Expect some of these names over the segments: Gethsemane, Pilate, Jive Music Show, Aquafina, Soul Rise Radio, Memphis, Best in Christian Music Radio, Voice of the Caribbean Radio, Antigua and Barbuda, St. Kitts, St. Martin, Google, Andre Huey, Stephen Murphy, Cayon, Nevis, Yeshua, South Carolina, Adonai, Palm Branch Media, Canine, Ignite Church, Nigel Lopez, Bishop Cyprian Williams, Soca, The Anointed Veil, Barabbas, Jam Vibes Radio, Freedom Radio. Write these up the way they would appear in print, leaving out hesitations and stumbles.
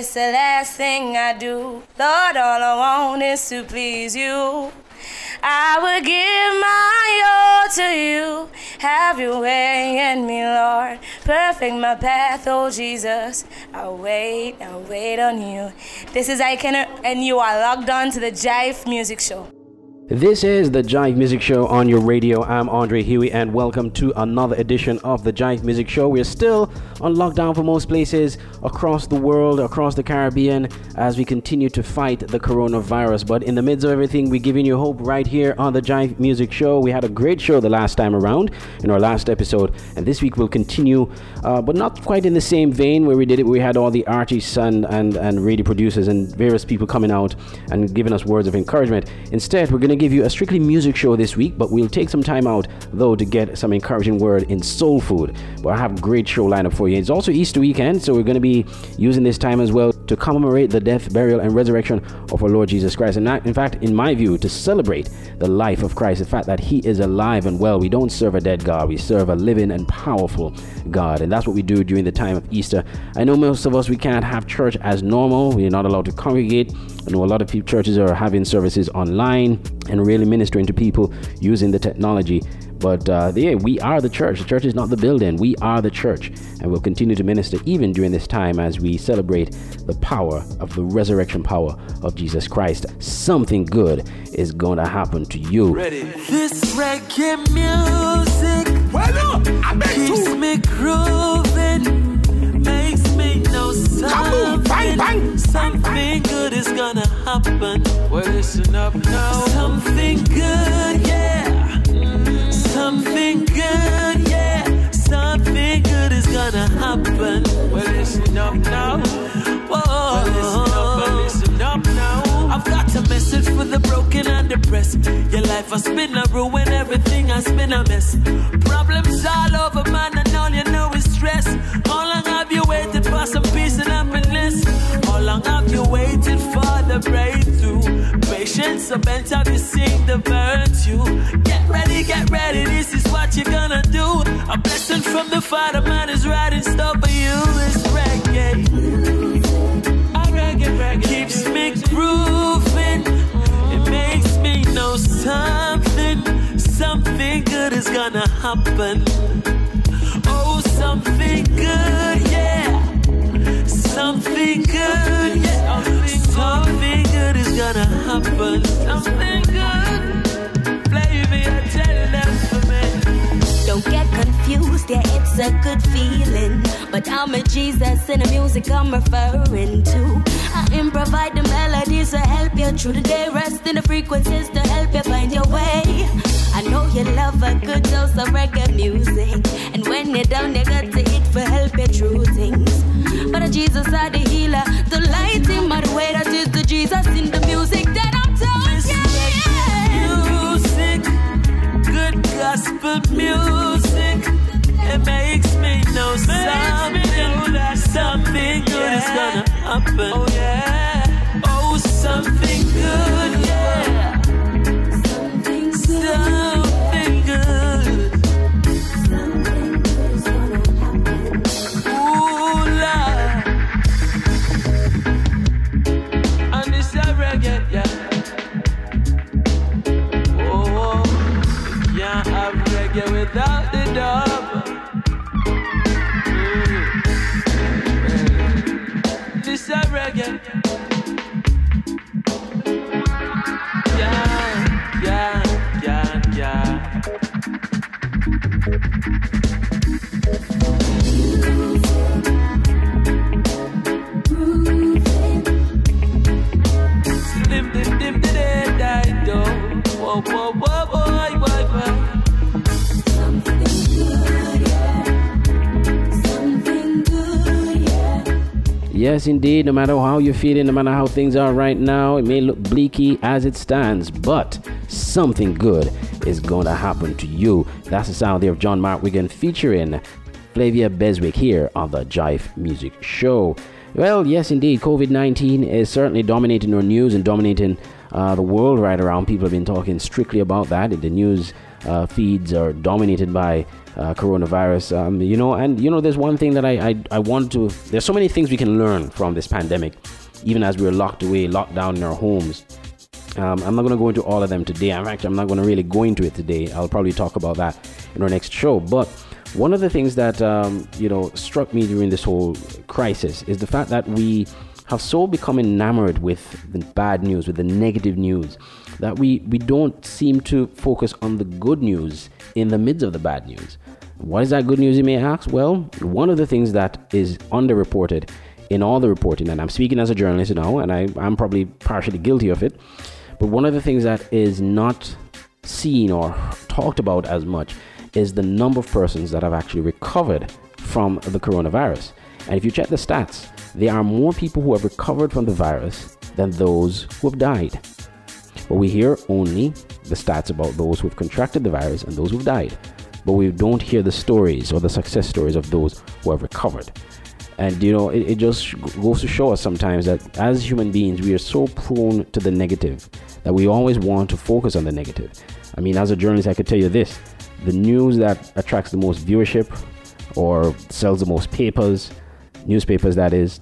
it's the last thing I do. Lord, all I want is to please you. I will give my all to you. Have your way in me, Lord. Perfect my path, oh Jesus. I'll wait on you. This is Ikena, and you are logged on to the Jive Music Show. This is the Jive Music Show on your radio. I'm Andre Huey, and welcome to another edition of the Jive Music Show. We're still on lockdown for most places across the world, across the Caribbean, as we continue to fight the coronavirus. But in the midst of everything, we're giving you hope right here on the Jive Music Show. We had a great show the last time around in our last episode, and this week we'll continue, but not quite in the same vein where we did it. We had all the artists and radio producers and various people coming out and giving us words of encouragement. Instead, we're going to give you a strictly music show this week, but we'll take some time out though to get some encouraging word in soul food. But I have a great show lineup for you. It's also Easter weekend, so we're going to be using this time as well to commemorate the death, burial, and resurrection of our Lord Jesus Christ, and in fact, in my view, to celebrate the life of Christ, the fact that he is alive and well. We don't serve a dead God, we serve a living and powerful God, and that's what we do during the time of Easter. I know most of us, we can't have church as normal. We're not allowed to congregate. I know a lot of people, churches are having services online and really ministering to people using the technology. But yeah, we are the church. The church is not the building. We are the church. And we'll continue to minister even during this time as we celebrate the power of the resurrection power of Jesus Christ. Something good is going to happen to you. Ready. This reggae music keeps me grooving, makes me know something. Bang, bang. Something good is going to happen. Well, listen up now. Something good, yeah. Something good, yeah. Something good is gonna happen. Well, listen up now. Whoa. Well, listen up now. I've got a message for the broken and depressed. Your life has been a ruin, everything has been a mess. Problems all over, man, and all you know is stress. How long have you waited for some peace and happiness? How long have you waited for the breakthrough? Patience, bent time you sing the virtue. Get ready, this is what you're gonna do. A blessing from the Father, man, is right in store for you. It's reggae. Reggae keeps me grooving. It makes me know something. Something good is gonna happen. Oh, something good, yeah. Something good, yeah. Something good is gonna happen. Something good. Flavia, tell them for me. Don't get confused, yeah, it's a good feeling. But I'm a Jesus in the music I'm referring to. I improvise the melodies to help you through the day. Rest in the frequencies to help you find your way. I know you love a good dose of reggae music. And when you're down, you got to it for help you through things. But Jesus are the healer, the light in my way. That is the Jesus in the music that I'm talking. Music, good gospel music. It makes me know something. That something good is gonna happen. Oh yeah. Oh, something good, yeah. Something good. Without the dub, this is reggae. Yeah. Slim, dim, dim, da, da, do. Whoa, whoa, whoa, boy, boy, boy. Yes, indeed. No matter how you're feeling, no matter how things are right now, it may look bleaky as it stands, but something good is going to happen to you. That's the sound there of John Mark Wigan featuring Flavia Beswick here on the Jive Music Show. Well, yes, indeed. COVID-19 is certainly dominating our news and dominating the world right around. People have been talking strictly about that in the news. feeds are dominated by coronavirus, there's one thing that I want to, there's so many things we can learn from this pandemic, even as we're locked down in our homes. I'm not going to go into all of them today. I'm not going to really go into it today. I'll probably talk about that in our next show. But one of the things that, struck me during this whole crisis is the fact that we have so become enamored with the bad news, with the negative news, that we don't seem to focus on the good news in the midst of the bad news. What is that good news, you may ask? Well, one of the things that is underreported in all the reporting, and I'm speaking as a journalist now, and I'm probably partially guilty of it, but one of the things that is not seen or talked about as much is the number of persons that have actually recovered from the coronavirus. And if you check the stats, there are more people who have recovered from the virus than those who have died. But we hear only the stats about those who have contracted the virus and those who have died. But we don't hear the stories or the success stories of those who have recovered. And, it just goes to show us sometimes that as human beings, we are so prone to the negative that we always want to focus on the negative. I mean, as a journalist, I could tell you this. The news that attracts the most viewership or sells the most newspapers, that is,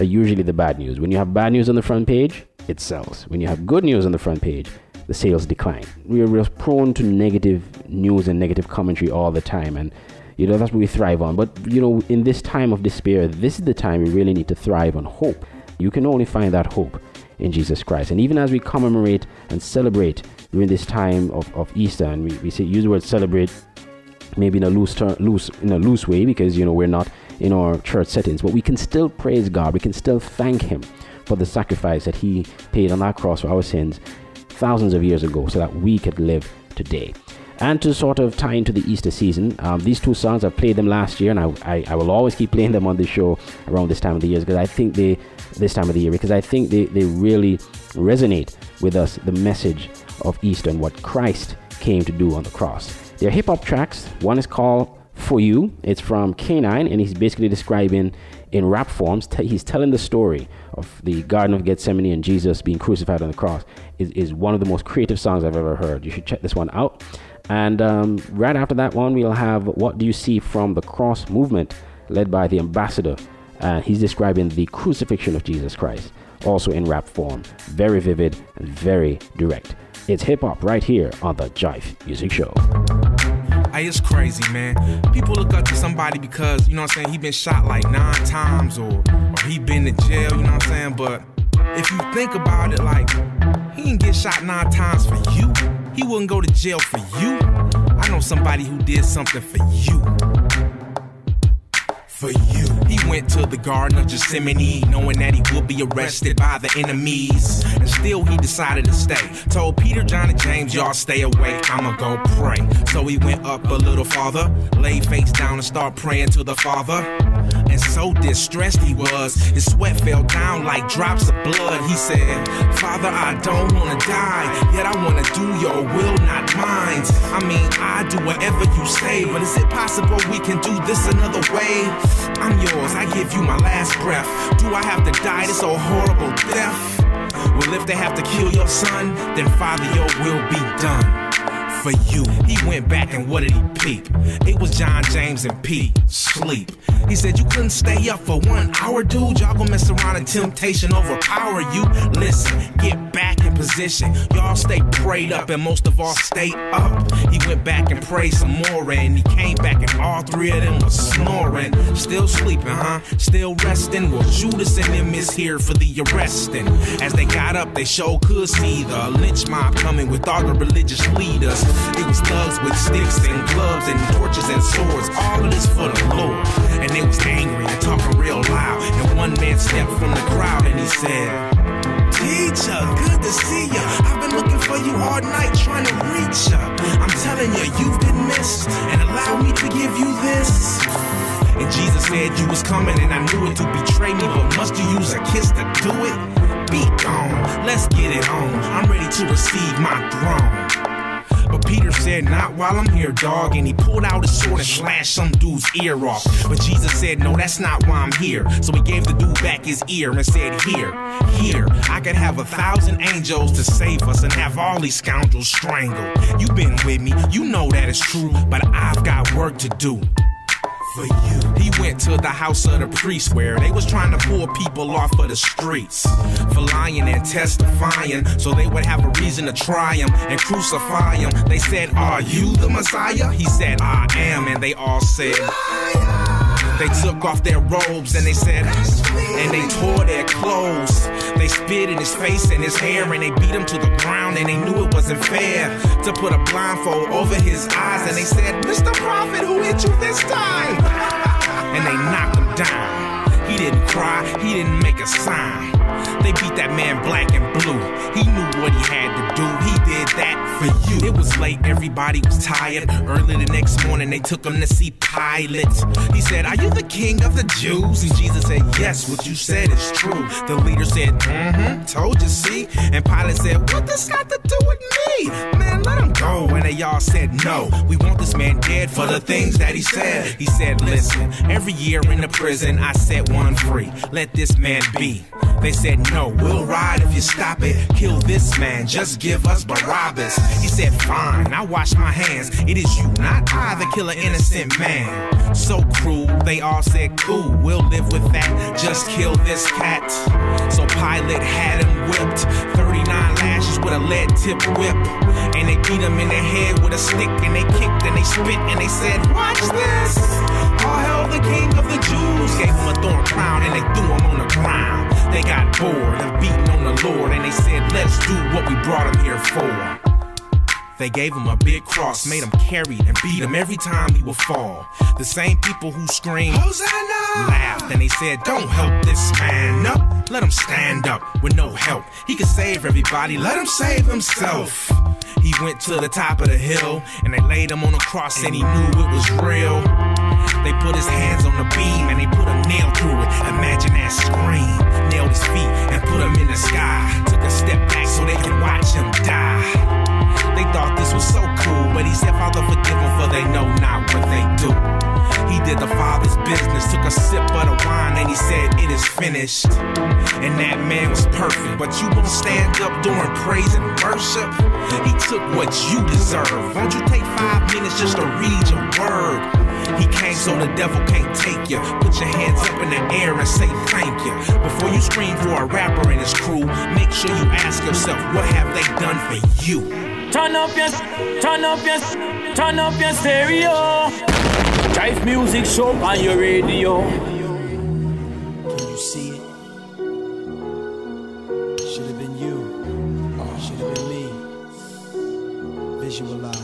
are usually the bad news. When you have bad news on the front page, it sells. When you have good news on the front page, the sales decline. We're prone to negative news and negative commentary all the time. And, that's what we thrive on. But, in this time of despair, this is the time we really need to thrive on hope. You can only find that hope in Jesus Christ. And even as we commemorate and celebrate during this time of Easter, and we say, use the word celebrate maybe in a loose way, because we're not in our church settings, but we can still praise God. We can still thank him for the sacrifice that he paid on that cross for our sins thousands of years ago so that we could live today. And to sort of tie into the Easter season, these two songs, I played them last year, and I will always keep playing them on the show around this time of the year, because I think they really resonate with us, the message of Easter and what Christ came to do on the cross. They're hip-hop tracks. One is called For You. It's from Canine, and he's basically describing in rap forms, he's telling the story of the Garden of Gethsemane and Jesus being crucified on the cross. Is one of the most creative songs I've ever heard. You should check this one out. And right after that one, we'll have What Do You See from the Cross Movement, led by the ambassador. He's describing the crucifixion of Jesus Christ, also in rap form. Very vivid and very direct. It's hip-hop right here on the Jive Music Show. Hey, it's crazy, man. People look up to somebody because, he been shot like 9 times or he been to jail, But if you think about it, like, he didn't get shot 9 times for you. He wouldn't go to jail for you. I know somebody who did something for you. For you. He went to the Garden of Gethsemane, knowing that he would be arrested by the enemies. And still he decided to stay. Told Peter, John, and James, y'all stay away, I'ma go pray. So he went up a little farther, laid face down and started praying to the Father. And so distressed he was, his sweat fell down like drops of blood. He said, Father, I don't wanna die, yet I wanna do your will, not mine. I mean, I do whatever you say, but is it possible we can do this another way? I'm yours, I give you my last breath. Do I have to die this old horrible death? Well, if they have to kill your son, then Father, your will be done. For you. He went back, and what did he peep? It was John, James, and Pete. Sleep. He said, you couldn't stay up for 1 hour, dude. Y'all gonna mess around and temptation overpower you. Listen, get back in position. Y'all stay prayed up, and most of all, stay up. He went back and prayed some more, and he came back, and all 3 of them was snoring. Still sleeping, huh? Still resting? Well, Judas and them is here for the arresting. As they got up, they sure could see the lynch mob coming with all the religious leaders. It was thugs with sticks and gloves and torches and swords. All of this for the Lord. And they was angry and talking real loud. And one man stepped from the crowd and he said, Teacher, good to see ya. I've been looking for you all night trying to reach ya. I'm telling ya, you've been missed. And allow me to give you this. And Jesus said, you was coming and I knew it to betray me. But must you use a kiss to do it? Be gone. Let's get it on. I'm ready to receive my throne. But Peter said, not while I'm here, dog. And he pulled out his sword and slashed some dude's ear off. But Jesus said, no, that's not why I'm here. So he gave the dude back his ear and said, here, here, I could have 1,000 angels to save us and have all these scoundrels strangled. You've been with me, you know that it's true, but I've got work to do. For you. He went to the house of the priest where they was trying to pull people off of the streets for lying and testifying, so they would have a reason to try him and crucify him. They said, are you the Messiah? He said, I am. And they all said, liar. They took off their robes and they said, and they tore their clothes. They spit in his face and his hair, and they beat him to the ground, and they knew it wasn't fair to put a blindfold over his eyes. And they said, Mr. Prophet, who hit you this time? And they knocked him down. He didn't cry, he didn't make a sign. They beat that man black and blue. He knew what he had to do. He did that for you. It was late, everybody was tired. Early the next morning, they took him to see Pilate. He said, are you the king of the Jews? And Jesus said, yes, what you said is true. The leader said, told you, see? And Pilate said, what this got to do with me? Man, let him go. And they all said, no, we want this man dead for the things that he said. He said, listen, every year in the prison, I set one free. Let this man be. They said, no, we'll ride if you stop it. Kill this man, just give us Barabbas. He said, fine, I wash my hands. It is you, not I, that kill an innocent man. So cruel, they all said, cool, we'll live with that. Just kill this cat. So Pilate had him whipped, 39 lashes with a lead tip whip. And they beat him in the head with a stick, and they kicked and they spit, and they said, watch this. All hail the king of the Jews. Gave him a thorn crown and they threw him on the ground. They got bored of beating on the Lord, and they said, let's do what we brought him here for. They gave him a big cross, made him carry it, and beat him every time he would fall. The same people who screamed, Hosanna! Laughed, and they said, don't help this man up. Let him stand up with no help. He can save everybody, let him save himself. He went to the top of the hill, and they laid him on a cross, and he knew it was real. They put his hands on the beam, and they put a nail through it. Imagine that scream. Nailed his feet and put him in the sky. Took a step back so they could watch him die. They thought this was so cool, but he said, Father, forgive them, for they know not what they do. He did the Father's business, took a sip of the wine, and he said, it is finished. And that man was perfect, but you won't stand up during praise and worship. He took what you deserve. Won't you take 5 minutes just to read your word? He came so the devil can't take you. Put your hands up in the air and say thank you. Before you scream for a rapper and his crew, make sure you ask yourself, what have they done for you? Turn up your stereo. Jive Music Show on your radio. Can you see it? Should have been you. Should have been me. Visualize.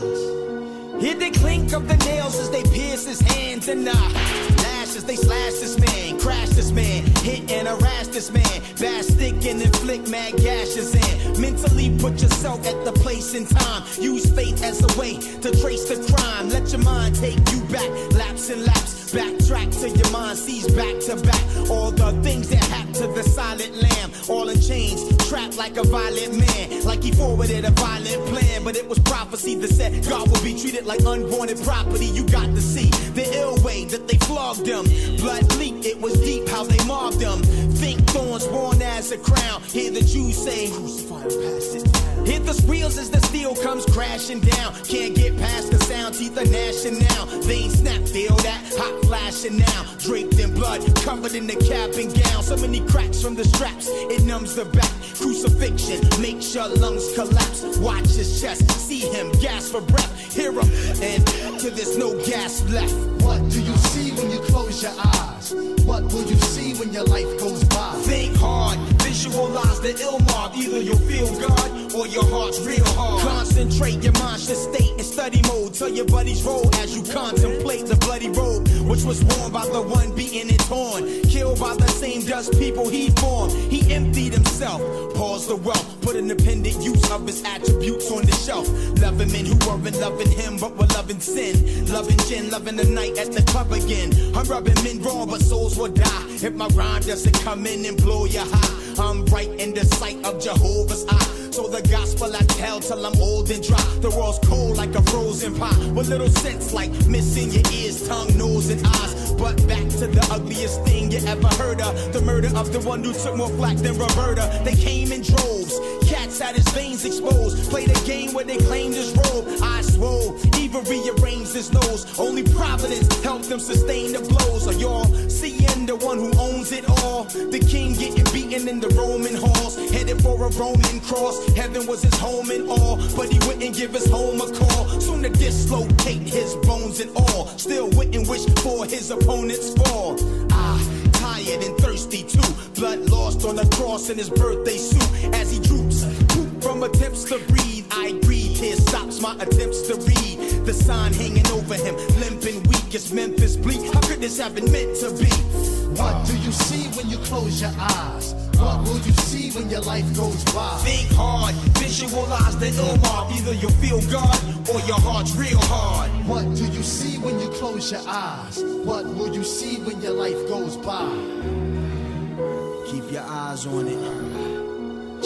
Hear the clink of the nails as they pierce his hands and the lashes. They slash this man, crash this man, hit and harass this man. Bash, stick, and inflict mad gashes in. Mentally put yourself at the place and time. Use fate as a way to trace the crime. Let your mind take you back, laps and laps. Backtrack till your mind sees back to back all the things that happened to the silent lamb. All in chains, trapped like a violent man, like he forwarded a violent plan. But it was prophecy that said God will be treated like unwanted property. You got to see the ill way that they flogged him. Blood leaked, it was deep how they mobbed him. Think thorns were as a crown. Hear the Jews say, crucify him, pass it down. Hit the wheels as the steel comes crashing down. Can't get past the sound, teeth are gnashing now. Veins snap, feel that hot flashing now. Draped in blood, covered in the cap and gown. So many cracks from the straps, it numbs the back. Crucifixion makes your lungs collapse. Watch his chest, see him gasp for breath. Hear him, and till there's no gas left. What do you see when you close your eyes? What will you see when your life goes by? Think hard. Visualize the ill mark. Either you'll feel God or your heart's real hard. Concentrate, your mind should stay in study mode. Tell your buddies roll as you contemplate the bloody robe, which was worn by the one beaten and torn, killed by the same dust people he formed. He emptied himself, paused the wealth, put an independent use of his attributes on the shelf. Loving men who weren't loving him but were loving sin, loving gin, loving the night at the club again. I'm rubbing men wrong but souls will die if my rhyme doesn't come in and blow your high. I'm right in the sight of Jehovah's eye. So the gospel I tell till I'm old and dry. The world's cold like a frozen pie, with little sense like missing your ears, tongue, nose, and eyes. But back to the ugliest thing you ever heard of, the murder of the one who took more flack than Roberta. They came in droves, cats had his veins exposed, played a game where they claimed his robe. I swole, even rearranged his nose. Only providence helped them sustain the blows. Are y'all seeing the one who owns it all? The king getting beaten in the Roman halls, headed for a Roman cross. Heaven was his home and all, but he wouldn't give his home a call. Soon to dislocate his bones and all, still wouldn't wish for his opponent's fall. Ah, tired and thirsty too, blood lost on the cross in his birthday suit. As he droops, poop from attempts to breathe, I breathe, tears stops my attempts to read. The sign hanging over him, limping weak as Memphis bleak. How could this have been meant to be? What do you see when you close your eyes? What will you see when your life goes by? Think hard, visualize the ill mark. Either you feel God or your heart's real hard. What do you see when you close your eyes? What will you see when your life goes by? Keep your eyes on it.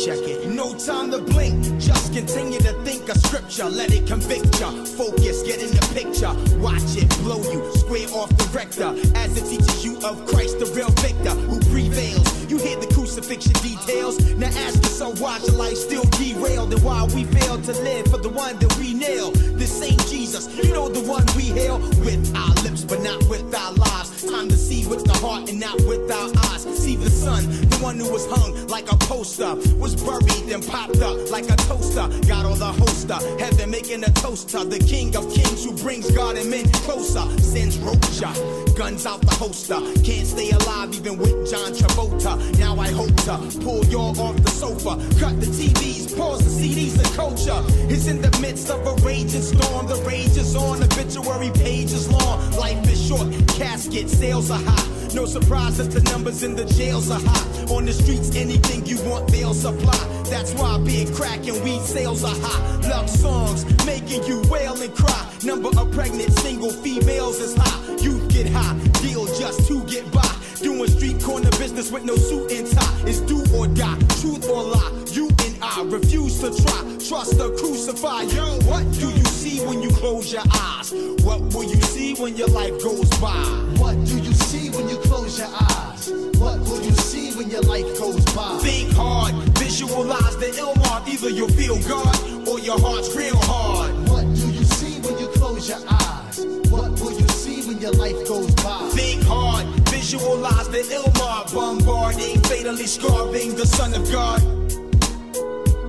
Check it. No time to blink. Just continue to think of scripture. Let it convict ya. Focus, get in the picture. Watch it blow you square off the rector. As it teaches you of Christ, the real victor who prevails. You hear the crucifixion details. Now ask yourself, why your life still derailed, and why we fail to live for the one that we nail. This ain't Jesus, you know, the one we hail with our lips, but not with our lives. Time to see with the heart and not with our eyes. See the Son, the one who was hung like a poster, was buried and popped up like a toaster. God or the hoster, heaven making a toaster. The King of Kings who brings God and men closer. Sins wrote ya, guns out the holster. Can't stay alive even with John Travolta. Now I hope to pull y'all off the sofa, cut the TVs, pause the CDs and culture. It's in the midst of a raging storm. The rage is on, obituary pages long. Life is short, casket sales are high. No surprise that the numbers in the jails are high. On the streets, anything you want, they'll supply. That's why big crack and weed sales are high. Love songs making you wail and cry. Number of pregnant single females is high. Youth get high, deal just to get by. Doing street corner business with no suit and tie. It's do or die, truth or lie. You and I refuse to try. Trust or crucify. Yo, what do you see when you close your eyes? What will you see when your life goes by? What do you see when you close your eyes? What will you see when your life goes by? Think hard, visualize the ill mark. Either you feel God or your heart's real hard. What do you see when you close your eyes? What will you see when your life goes by? Think hard, visualize the ill mark. Bombarding, fatally scarving the Son of God.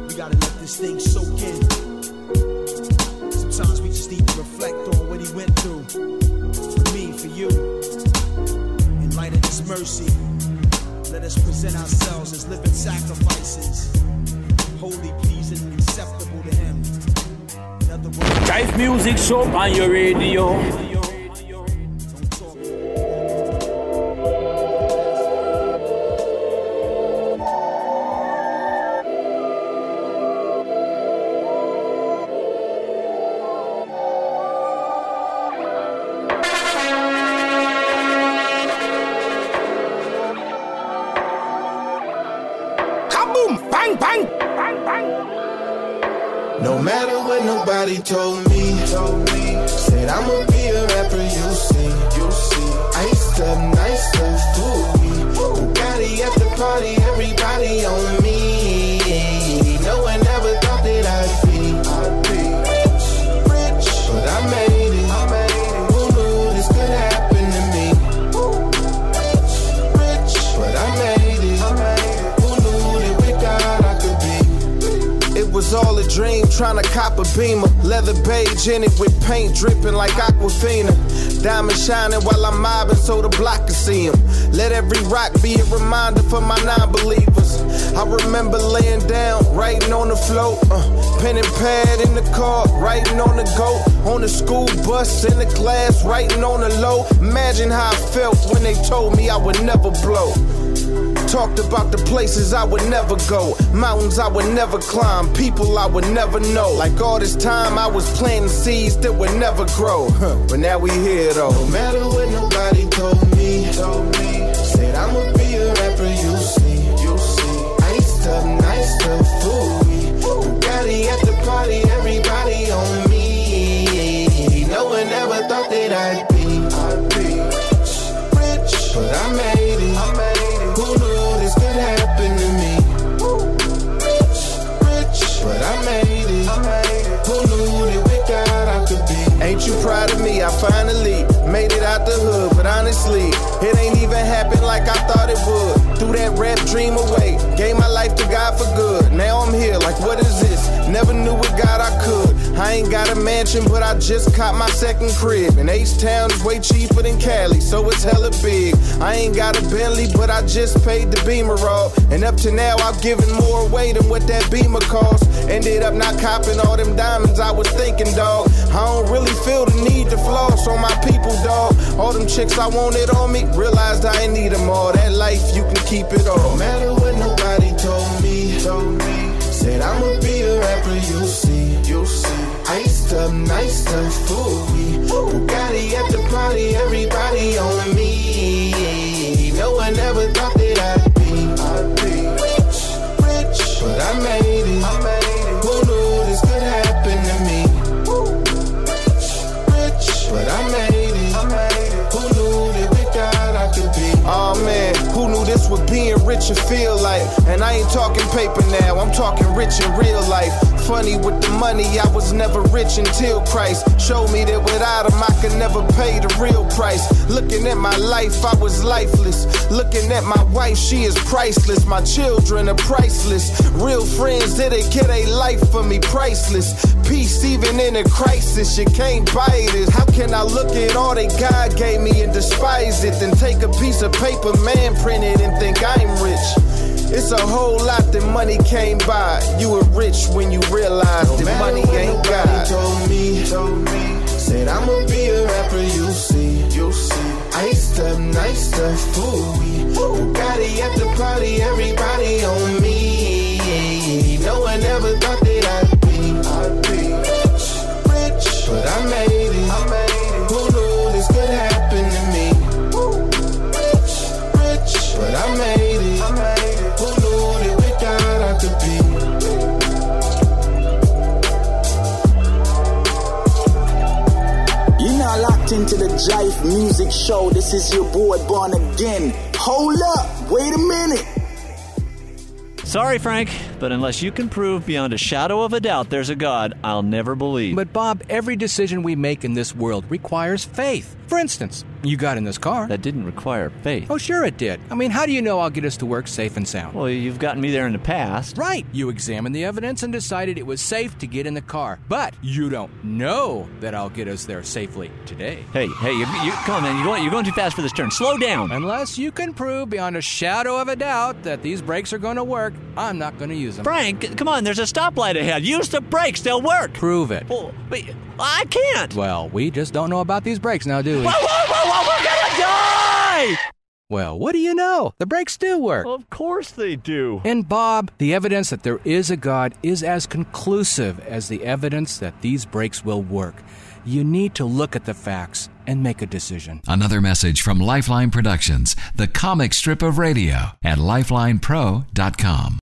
We gotta let this thing soak in. Sometimes we just need to reflect on what he went through. For me, for you. Light of His mercy, let us present ourselves as living sacrifices, holy, pleasing, and acceptable to Him. Jive Music Show on your radio. In it with paint dripping like Aquafina. Diamond shining while I'm mobbing so the block can see him. Let every rock be a reminder for my non-believers. I remember laying down, writing on the float, pen and pad in the car, writing on the go. On the school bus, in the class, writing on the low. Imagine how I felt when they told me I would never blow. Talked about the places I would never go, mountains I would never climb, people I would never know. Like all this time I was planting seeds that would never grow, but now we here though. No matter what nobody told me, said I'ma be a rapper, you see. honestly, it ain't even happened like I thought it would. Threw that rap dream away, gave my life to God for good. Now I'm here, like what is this? Never knew with God I could. I ain't got a mansion, but I just caught my second crib. And H-Town is way cheaper than Cali, so it's hella big. I ain't got a Bentley, but I just paid the Beamer off. And up to now, I've given more away than what that Beamer cost. Ended up not copping all them diamonds I was thinking, dog. I don't really feel the need to floss on my people, dog. All them chicks I wanted on me, realized I ain't need them all. That life, you can keep it all. No matter what nobody told me, said I'ma be the rapper you see. Iced up, nice stuff, fooey. Bugatti at the party, everybody on me. No one ever thought that I'd be rich, but I made it. Who knew this could happen to me? Rich, but I made it. Who knew that with God I could be? Oh man, who knew this would being rich and feel like? And I ain't talking paper now, I'm talking rich in real life. Funny with the money, I was never rich until Christ showed me that without him I could never pay the real price. Looking at my life, I was lifeless. Looking at my wife, she is priceless. My children are priceless. Real friends didn't care they life for me, priceless. Peace even in a crisis, you can't buy this. How can I look at all that God gave me and despise it? Then take a piece of paper, man printed, and think I'm rich. It's a whole lot that money can't buy. You were rich when you realized that money ain't God. Told me, said I'ma be a rapper, you see. Iced up, nice stuff, fooey. Bugatti at the party, everybody on me. No one ever thought that I'd be rich, but I made it. Who knew this could happen to me? Rich, but I made it. Into the Jive Music Show. This is your boy, Born Again. Hold up, wait a minute. Sorry, Frank, but unless you can prove beyond a shadow of a doubt there's a God, I'll never believe. But Bob, every decision we make in this world requires faith. For instance, you got in this car. That didn't require faith. Oh, sure it did. I mean, how do you know I'll get us to work safe and sound? Well, you've gotten me there in the past. Right. You examined the evidence and decided it was safe to get in the car. But you don't know that I'll get us there safely today. Hey, you come on, man. You're going too fast for this turn. Slow down. Unless you can prove beyond a shadow of a doubt that these brakes are going to work, I'm not going to use them. Frank, come on. There's a stoplight ahead. Use the brakes. They'll work. Prove it. Well, but I can't. Well, we just don't know about these brakes now, do we? Whoa, we're gonna die! Well, what do you know? The brakes do work. Well, of course they do. And Bob, the evidence that there is a God is as conclusive as the evidence that these brakes will work. You need to look at the facts and make a decision. Another message from Lifeline Productions, the comic strip of radio at lifelinepro.com.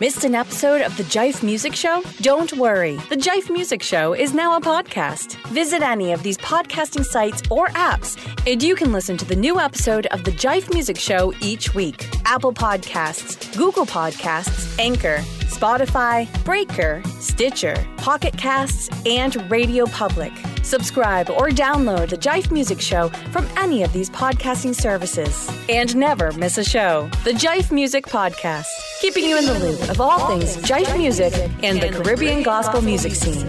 Missed an episode of the Jive Music Show? Don't worry. The Jive Music Show is now a podcast. Visit any of these podcasting sites or apps, and you can listen to the new episode of the Jive Music Show each week. Apple Podcasts, Google Podcasts, Anchor, Spotify, Breaker, Stitcher, Pocket Casts, and Radio Public. Subscribe or download the Jive Music Show from any of these podcasting services and never miss a show. The Jive Music Podcast, keeping you in the loop of all things Jive music and the Caribbean gospel music scene.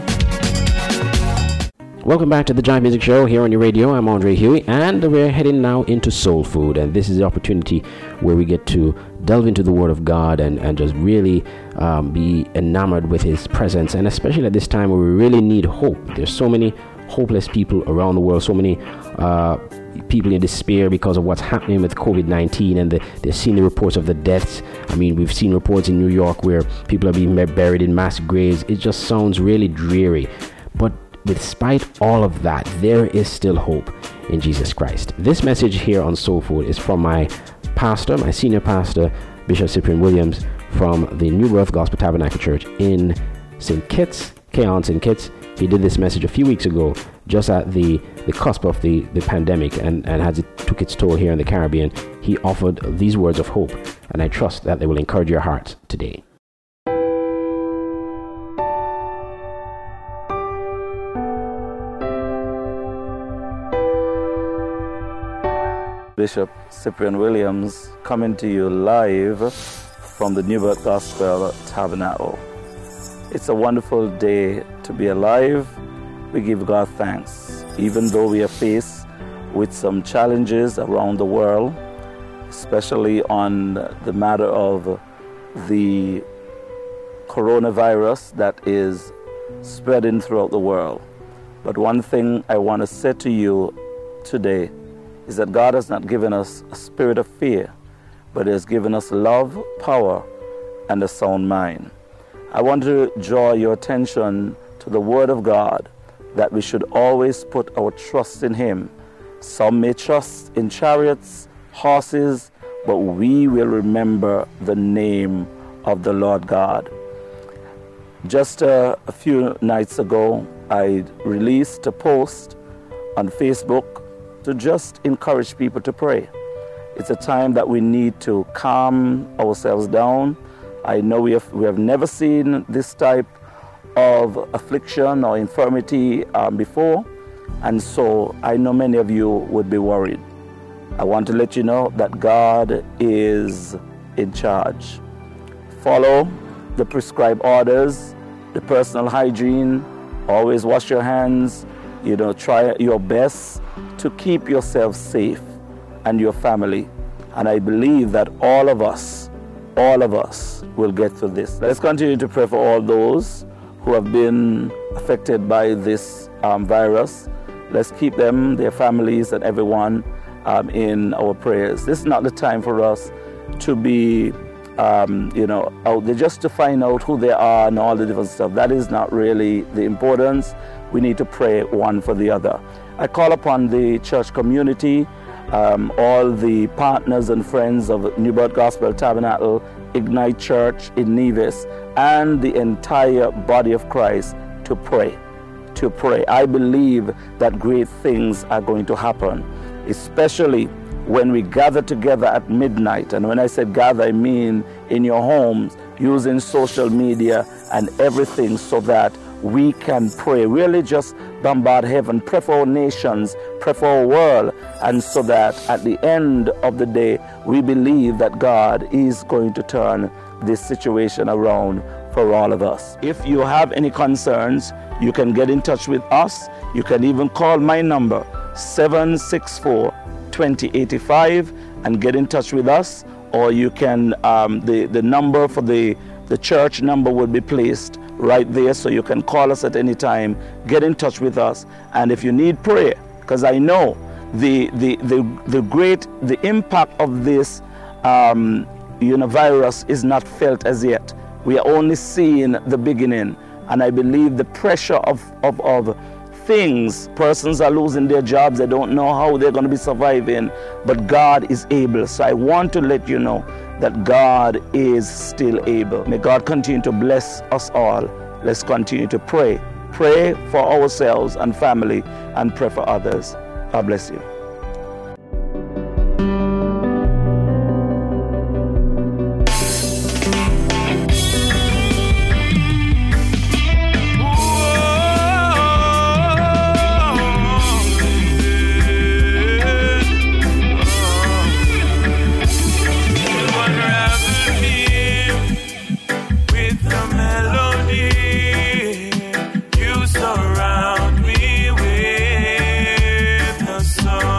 Welcome back to the Jive Music Show here on your radio. I'm Andre Huey, and we're heading now into soul food. And this is the opportunity where we get to delve into the Word of God and just really be enamored with His presence. And especially at this time where we really need hope. There's so many hopeless people around the world, so many people in despair because of what's happening with COVID-19, and they've seen the reports of the deaths. I mean, we've seen reports in New York where people are being buried in mass graves. It just sounds really dreary. But despite all of that, there is still hope in Jesus Christ. This message here on Soul Food is from my pastor, my senior pastor, Bishop Cyprian Williams, from the New Birth Gospel Tabernacle Church in St. Kitts, Cayon, St. Kitts. He did this message a few weeks ago, just at the cusp of the pandemic, and as it took its toll here in the Caribbean, he offered these words of hope, and I trust that they will encourage your hearts today. Bishop Cyprian Williams, coming to you live from the New Birth Gospel Tabernacle. It's a wonderful day to be alive. We give God thanks. Even though we are faced with some challenges around the world, especially on the matter of the coronavirus that is spreading throughout the world. But one thing I want to say to you today is that God has not given us a spirit of fear, but He has given us love, power, and a sound mind. I want to draw your attention to the Word of God, that we should always put our trust in Him. Some may trust in chariots, horses, but we will remember the name of the Lord God. Just a few nights ago, I released a post on Facebook to just encourage people to pray. It's a time that we need to calm ourselves down. I know we have never seen this type of affliction or infirmity before, and so I know many of you would be worried. I want to let you know that God is in charge. Follow the prescribed orders, the personal hygiene, always wash your hands, try your best to keep yourself safe and your family. And I believe that all of us will get through this. Let's continue to pray for all those who have been affected by this virus. Let's keep them, their families, and everyone in our prayers. This is not the time for us to be out there just to find out who they are and all the different stuff. That is not really the importance. We need to pray one for the other. I call upon the church community, all the partners and friends of New Birth Gospel Tabernacle, Ignite Church in Nevis, and the entire body of Christ to pray. I believe that great things are going to happen, especially when we gather together at midnight. And when I said gather, I mean in your homes, using social media and everything, so that we can pray. Really just bombard heaven, pray for our nations, pray for our world, and so that at the end of the day, we believe that God is going to turn this situation around for all of us. If you have any concerns, you can get in touch with us. You can even call my number, 764-2085, and get in touch with us, or you can, the number for the church number will be placed right there, so you can call us at any time, get in touch with us. And if you need prayer, because I know the impact of this virus is not felt as yet. We are only seeing the beginning, and I believe the pressure of things. Persons are losing their jobs. They don't know how they're going to be surviving, but God is able. So I want to let you know that God is still able. May God continue to bless us all. Let's continue to pray. Pray for ourselves and family, and pray for others. God bless you. So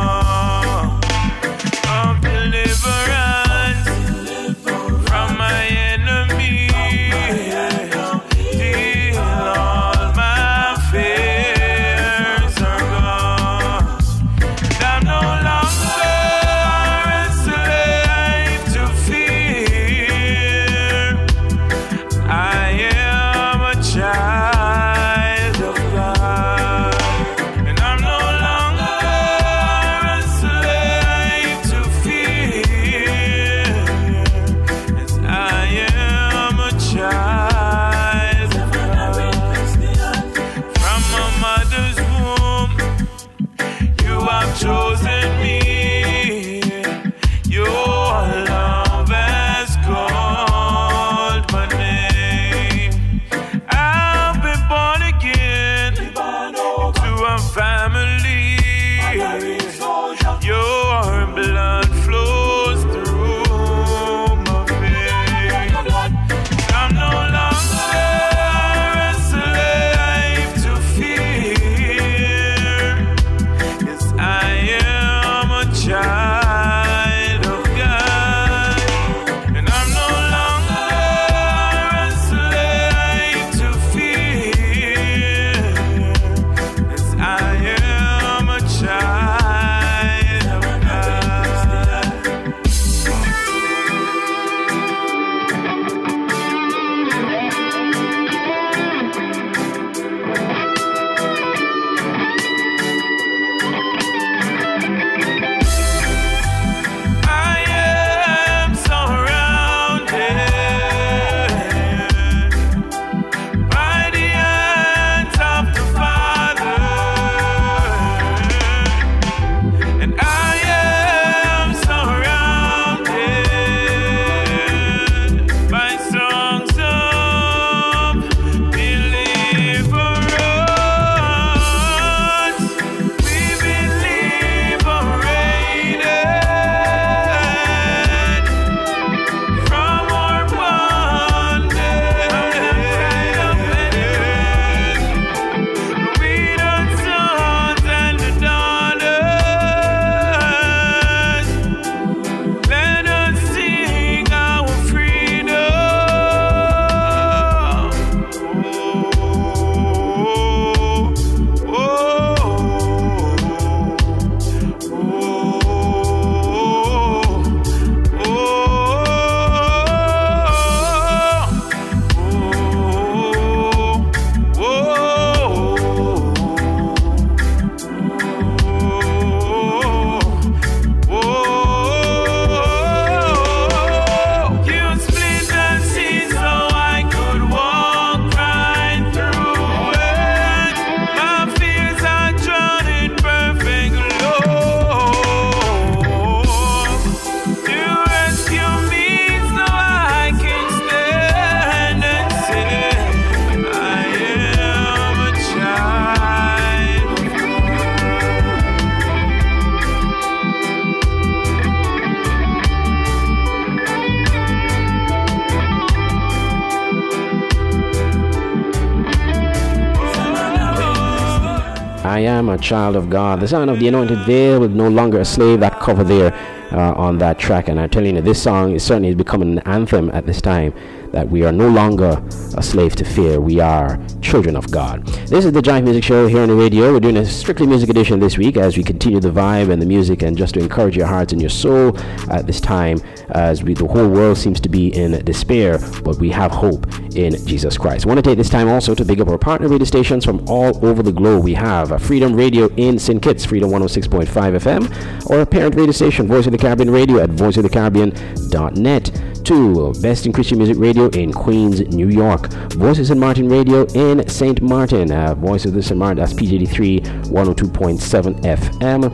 I am a child of God, the son of the Anointed Veil, with no longer a slave. That cover there on that track, and I'm telling you, this song is certainly becoming an anthem at this time, that we are no longer a slave to fear. We are children of God. This is the Jive Music Show here on the radio. We're doing a strictly music edition this week as we continue the vibe and the music, and just to encourage your hearts and your soul at this time, as the whole world seems to be in despair, but we have hope in Jesus Christ. I want to take this time also to big up our partner radio stations from all over the globe. We have Freedom Radio in St. Kitts, Freedom 106.5 FM, or a parent radio station, Voice of the Caribbean Radio at voiceofthecaribbean.net. To Best in Christian Music Radio in Queens, New York, Voices in Martin Radio in St. Martin, Voices in St. Martin, that's PJ83 102.7 FM.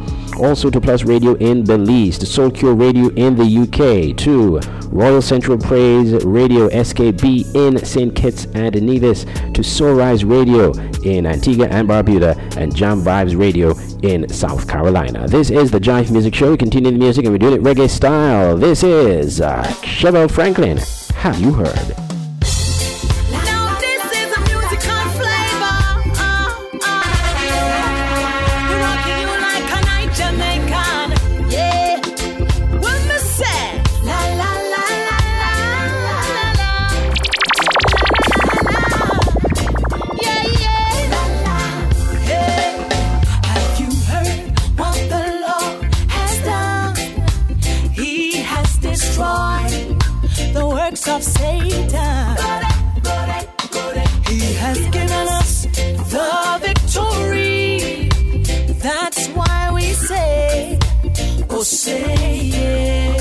Also to Plus Radio in Belize, to Soul Cure Radio in the UK, to Royal Central Praise Radio SKB in St. Kitts and Nevis, to Soul Rise Radio in Antigua and Barbuda, and Jam Vibes Radio in South Carolina. This is the Jive Music Show. We continue the music, and we're doing it reggae style. This is Chevelle Franklin, Have You Heard? Of Satan. He has given us the victory. That's why we say, oh say yeah.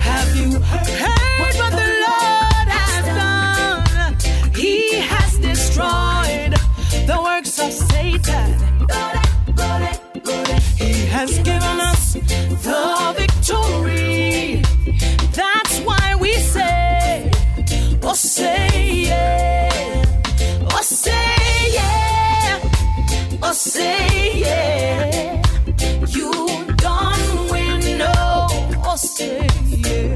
Have you heard what the Lord has done? He has destroyed the works of Satan. He has given us the victory. That's why we say, oh say yeah, oh say yeah, oh say yeah. You don't win, no, oh say yeah,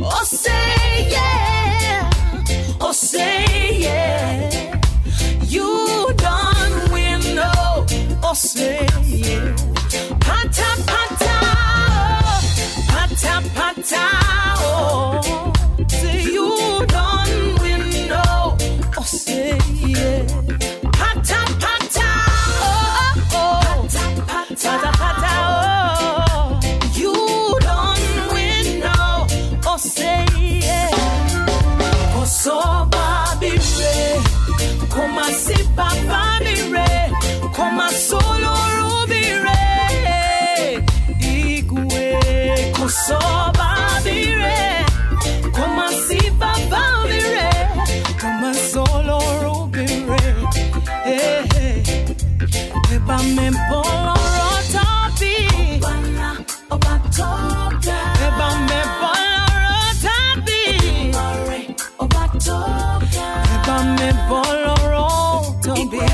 oh say yeah, oh say yeah. You don't win, no, oh say yeah. Pata pata. Pata pata, oh, say you don't win, no, oh, say yeah. Pata pata, oh, oh, pata pata, pata, oh, you don't win, no, oh, say yeah. Koso babire, koma si babire, koma solo rubire. So babire, come si babire, come solo rubire, eh eh, ba me polo rotapi, obatoga, ba me polo rotapi, obatoga, ba me polo rotapi.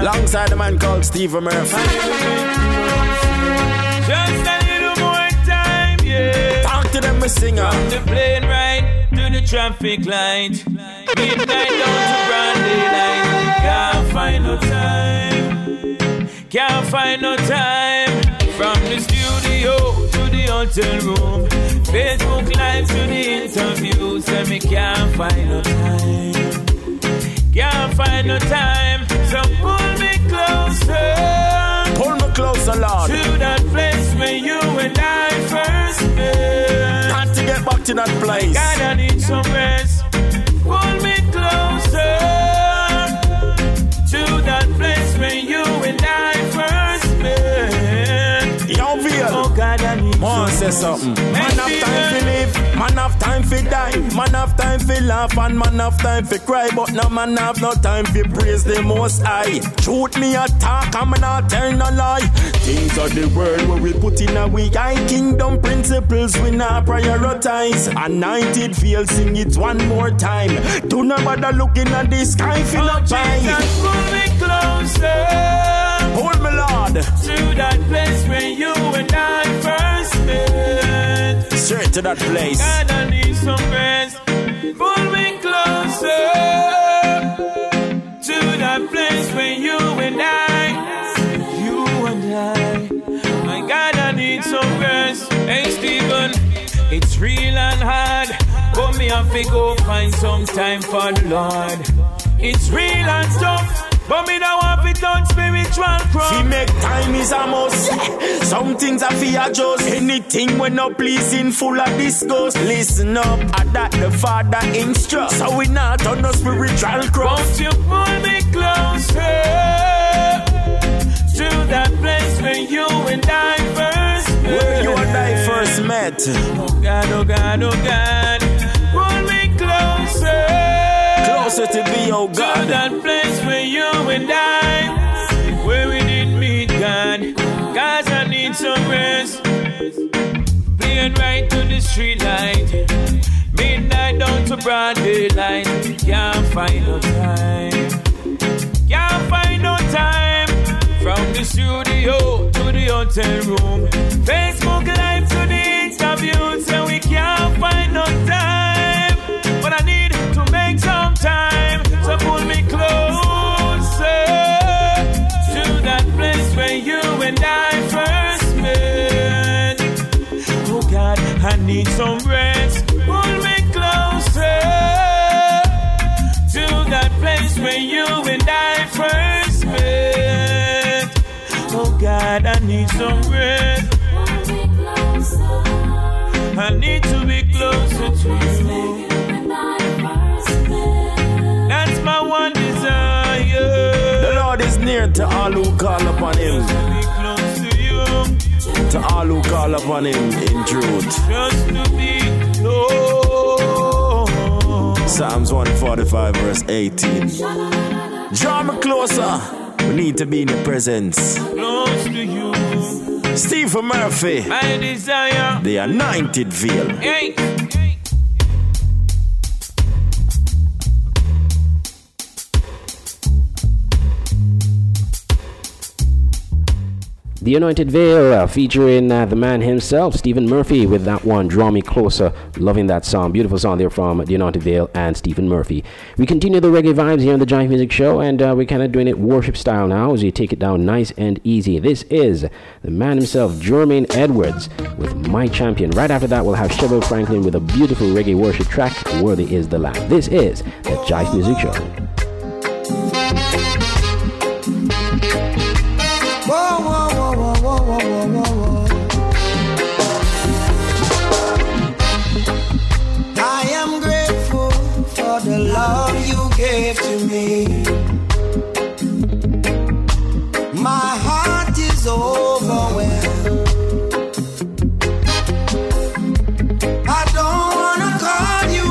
Alongside a man called Stephen Murphy. Just a little more time, yeah. Talk to them, we singer. From the plane ride to the traffic light, midnight down to broad daylight. Can't find no time. Can't find no time. From the studio to the hotel room, Facebook Live to the interview, say me can't find no time. Can't find no time, so pull me closer. Pull me closer, Lord. To that place where you and I first met. Got to get back to that place. God, I need some rest. Pull me closer to that place where you and I first met. Yo, Via. Oh, God, I need more say something. Man have time to live, man have time to die, man have time to laugh, and man have time to cry. But no man have no time to praise the Most High. Truth me attack, I'm not telling a lie. Things of the world where we put in a week. High kingdom principles we not prioritize. Anointed Veil, sing it one more time. Do not bother looking at the sky for no pie. Pull me closer, hold me, Lord, to that place where you and I first met. Straight to that place. God, I need some rest. Pull me closer to that place where you and I. My God, I need some rest. Hey, Stephen, it's real and hard, but me have to go find some time for the Lord. It's real and tough, but me now have it on spiritual cross. She make time is a must. Yeah. Some things I feel adjust. Anything when not pleasing, full of disgust. Listen up, and that the Father instructs. So we not on the spiritual cross. Won't you pull me closer to that place where you and I first met. Where you and I first met. Oh God, oh God, oh God. Pull me closer. Closer to thee, oh God. To that place where you and I, where we didn't meet, God. Cause I need some rest. Playing right to the street light. Midnight down to broad daylight. Can't find no time. Can't find no time. From the studio to the hotel room, Facebook Live to the interviews, so we can't find no time. But I need to make some time, so pull me closer to that place where you and I first met. Oh God, I need some rest. Pull me closer to that place where you and I first met. Oh God, I need some rest. I need to be closer to you. That's my one desire. The Lord is near to all who call upon Him. To all who call upon Him in truth. Just to be close. Psalms 145 verse 18. Draw me closer. We need to be in your presence. Close to you. Stephen Murphy. My desire. The Anointed Veil. Hey. The Anointed Veil, featuring the man himself, Stephen Murphy, with that one, Draw Me Closer. Loving that song. Beautiful song there from The Anointed Veil and Stephen Murphy. We continue the reggae vibes here on the Jive Music Show, and we're kind of doing it worship style now as we take it down nice and easy. This is the man himself, Jermaine Edwards, with My Champion. Right after that, we'll have Chevelle Franklin with a beautiful reggae worship track, Worthy is the Lamb. This is the Jive Music Show. I am grateful for the love you gave to me. My heart is overwhelmed. I don't want to call you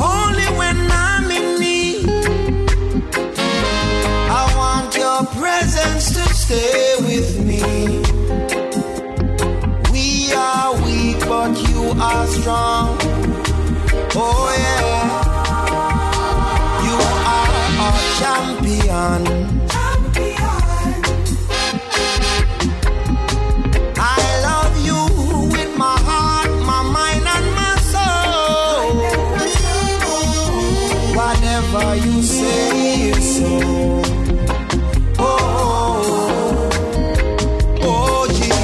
only when I'm in need. I want your presence to stay with me. We are weak, but you are strong. Oh yeah, you are our champion. Champion. I love you with my heart, my mind, and my soul. Whatever you say is so. Oh, oh, oh. Oh, Jesus.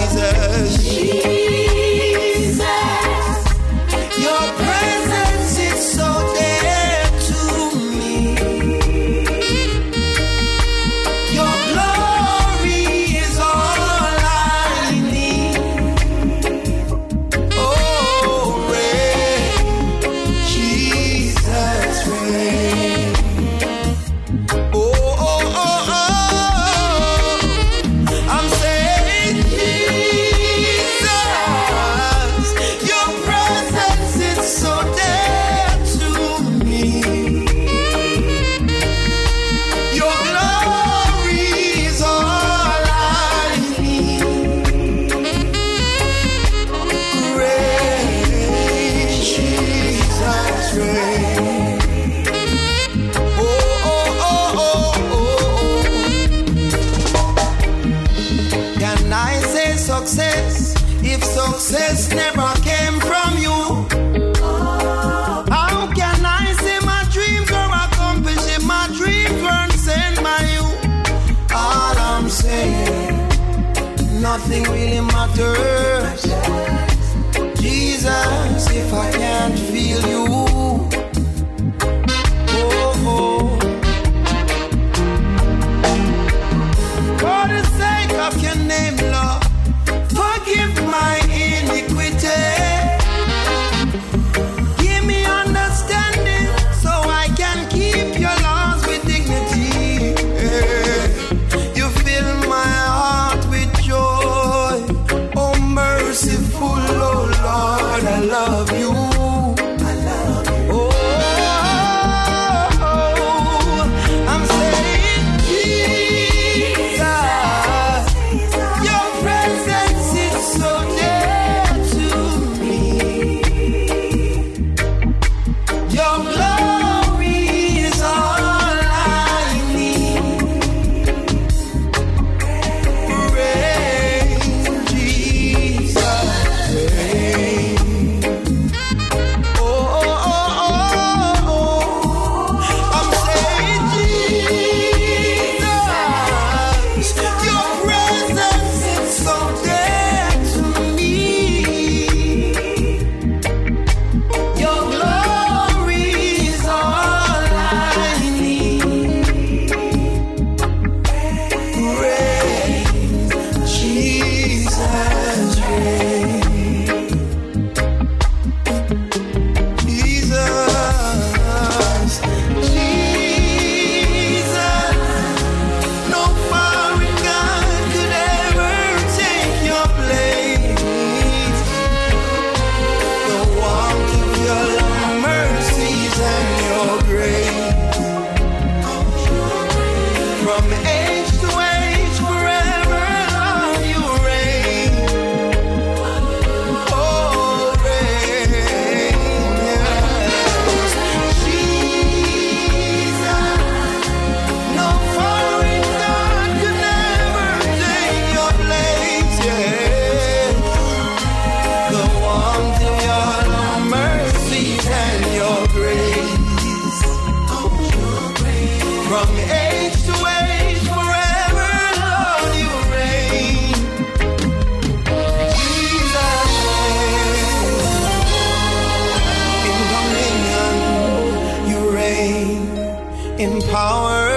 in power.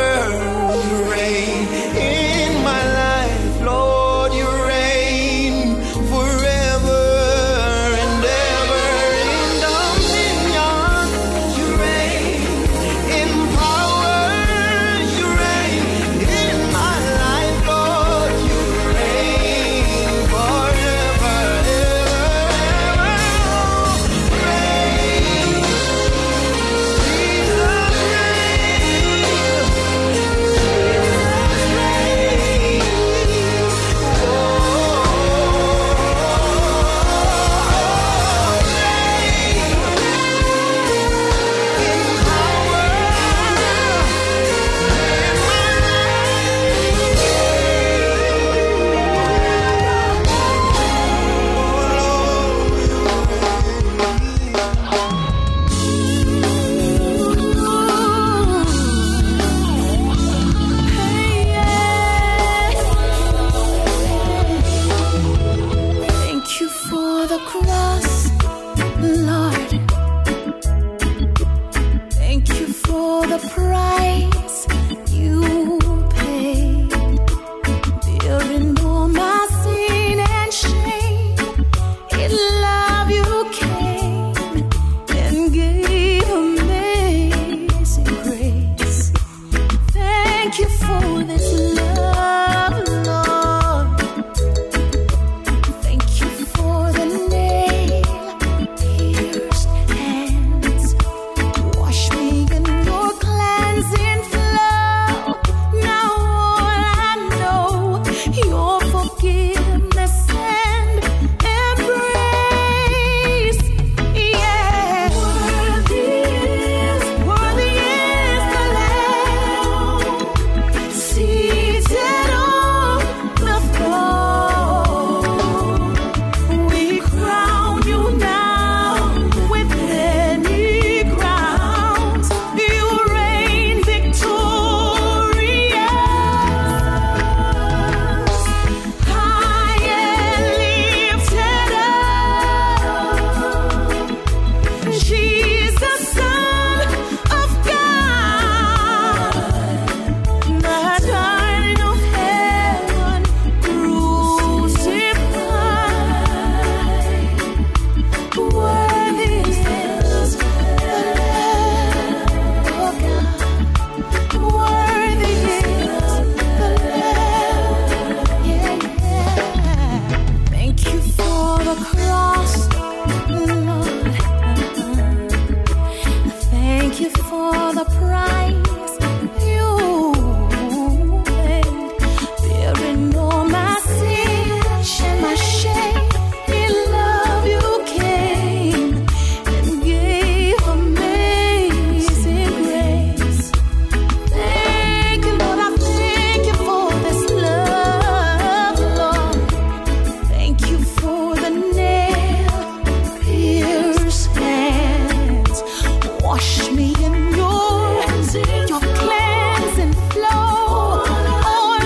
Reign in my life, Lord, you reign forever and ever. In dominion, you reign in power. You reign in my life, Lord, you reign forever, ever, ever. Reign, Jesus, reign. Thank you for the cross, Lord. Thank you for the price you paid, bearing all my sin and shame. In love you came and gave amazing grace. Thank you for this love, Lord. Thank you for the nail-pierced hands. Wash me in your cleansing flow. Now all I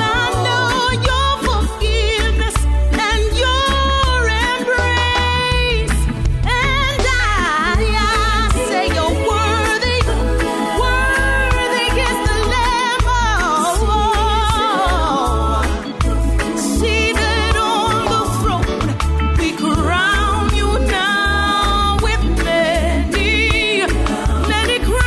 know, your forgiveness and embrace. Yeah. Worthy is the Lamb, seated on the throne. We crown you now with many crowns. You reign victorious, high and lifted up. Jesus, Son of God, the Son of Heaven, crucified. Worthy is the Lamb of God. Worthy is the Lamb. Yeah, yeah. Thank you for the cross, Lord. Thank you for the price you paid, bearing all my sin and my shame. In love you came and gave amazing grace. Thank you, Lord, I thank you for this love, Lord. Thank you for the nail-pierced hands. Wash me in your cleansing flow. All I know, your forgiveness and your embrace. And I say you're worthy. Worthy is the Lamb of God, seated on the throne. We crown you now with many, many crowns.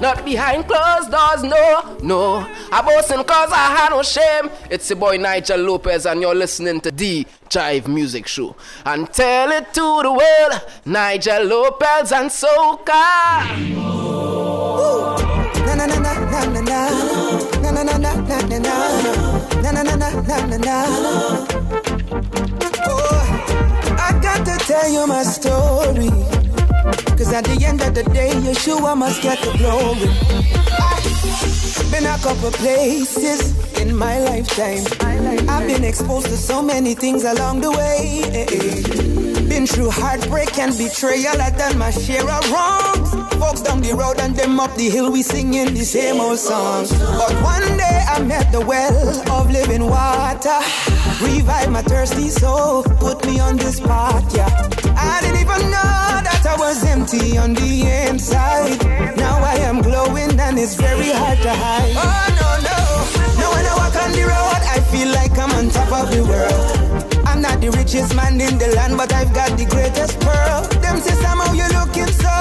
Not behind closed doors, no, no. I boasting cause I had no shame. It's your boy Nigel Lopez and you're listening to the Jive Music Show. And tell it to the world, Nigel Lopez and Soca. I got to tell you my story. Cause at the end of the day, Yeshua must get the glory. I've been a couple places in my lifetime. I've been exposed to so many things along the way. Been through heartbreak and betrayal. I've done my share of wrongs. Folks down the road and them up the hill, we singing the same old songs. But one day I met the well of living water. Revive my thirsty soul, put me on this path, yeah. I didn't even know that I was empty on the inside. Now I am glowing and it's very hard to hide. Oh no, no. Now when I walk on the road, I feel like I'm on top of the world. I'm not the richest man in the land, but I've got the greatest pearl. Them say somehow you're looking so.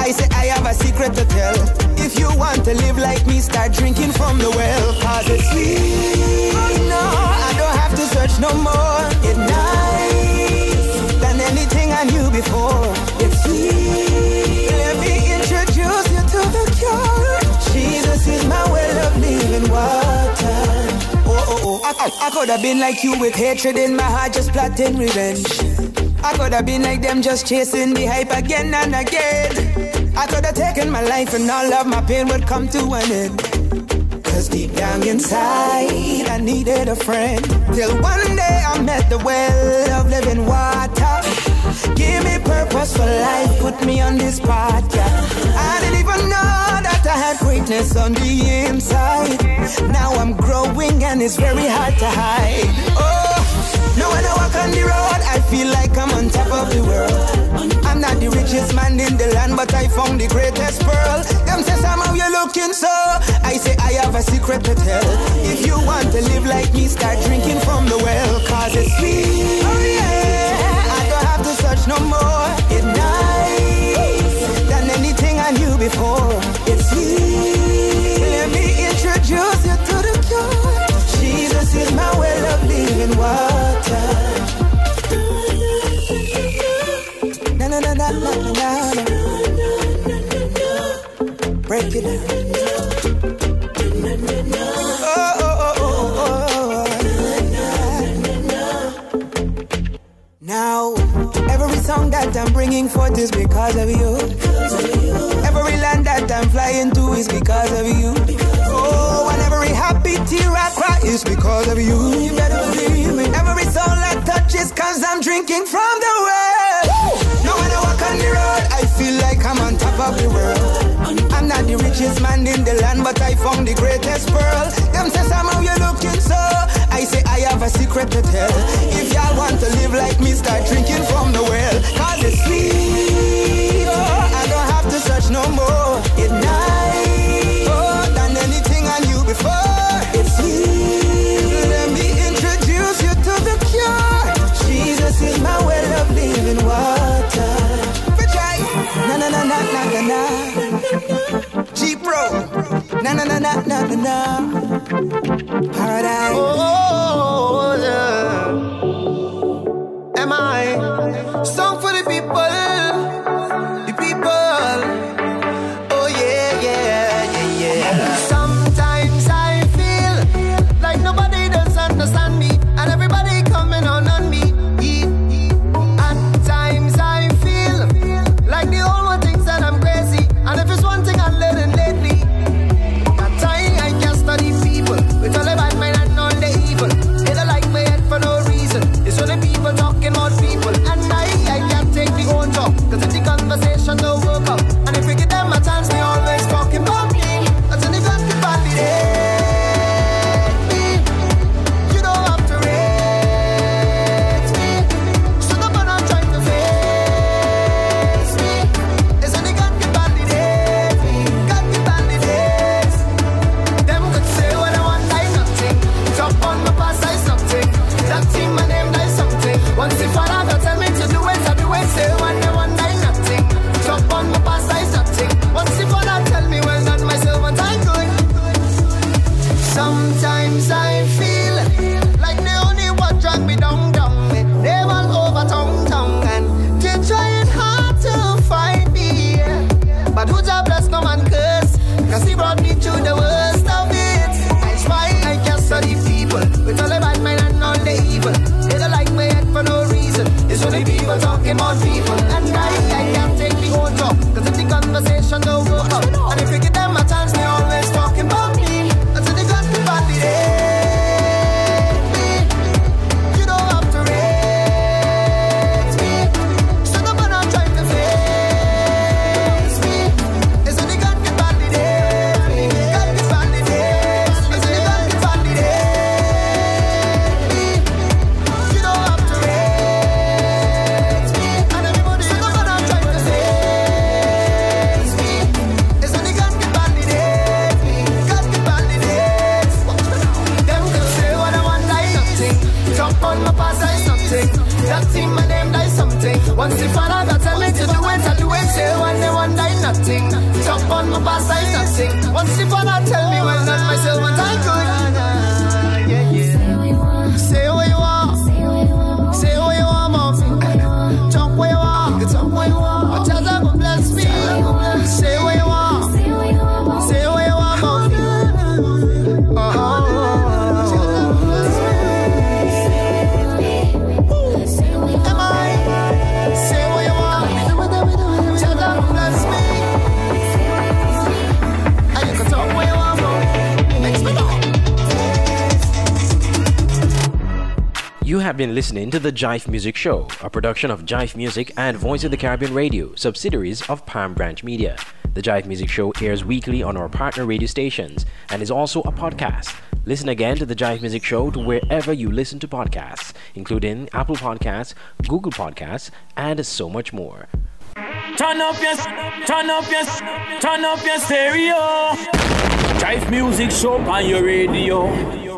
I say I have a secret to tell. If you want to live like me, start drinking from the well. Cause it's sweet. Oh no, to search no more, it's nice than anything I knew before. It's sweet. Let me introduce you to the cure. Jesus is my well of living water. Oh, oh, oh! I could have been like you with hatred in my heart, just plotting revenge. I could have been like them, just chasing the hype again and again. I could have taken my life and all of my pain would come to an end. Cause deep down inside, I needed a friend. Till one day I met the well of living water. Give me purpose for life, put me on this path, yeah. I didn't even know that I had greatness on the inside. Now I'm growing and it's very hard to hide. Oh, now when I walk on the road, I feel like I'm on top of the world. I'm not the richest man in the land, but I found the greatest pearl. Them say somehow you're looking so. I say I have a secret to tell. If you want to live like me, start drinking from the well. Cause it's sweet. Oh yeah, I don't have to search no more. It's nice than anything I knew before. It's sweet. Let me introduce you to the cure. Jesus is my well of living water. Break it down. Oh, oh, oh, oh, oh. Now, every song that I'm bringing forth is because of you. Every land that I'm flying to is because of you. Oh, and every happy tear I cry is because of you. You better believe me. Every soul I touch is cause I'm drinking from the well. Now when I walk on the road, I feel like I'm on top of the world. I'm not the richest man in the land, but I found the greatest pearl. Them say somehow you're looking so. I say I have a secret to tell. If y'all want to live like me, start drinking from the well. Cause it's sweet, oh, I don't have to search no more. It's nice, oh, than anything I knew before. It's sweet, let me introduce you to the cure. Jesus is my well of living water. Na na na na na na na. G-Pro. Na na na na na na na. Paradise. Oh yeah. Am I? Song for the people. The people. Oh yeah yeah yeah yeah. Sometimes I feel like nobody does understand me, and everybody coming on me. And if it's one thing I'm learning lately, at time I can't study. on my past, I something. That thing, my name, die something. Once the Father got tell me to do it, I do it. Say one day, one die nothing. Jump on my past, I nothing. Once the Father tell me, well, not myself, what I could. Say what you want. Say what you want, mom. Jump where you want. Jump where you want. Watch out, I'm gonna bless me. Say what you want. Say what you want, mom. You have been listening to the Jive Music Show, a production of Jive Music and Voice of the Caribbean Radio, subsidiaries of Palm Branch Media. The Jive Music Show airs weekly on our partner radio stations and is also a podcast. Listen again to the Jive Music Show to wherever you listen to podcasts, including Apple Podcasts, Google Podcasts, and so much more. Turn up your stereo. Jive Music Show on your radio.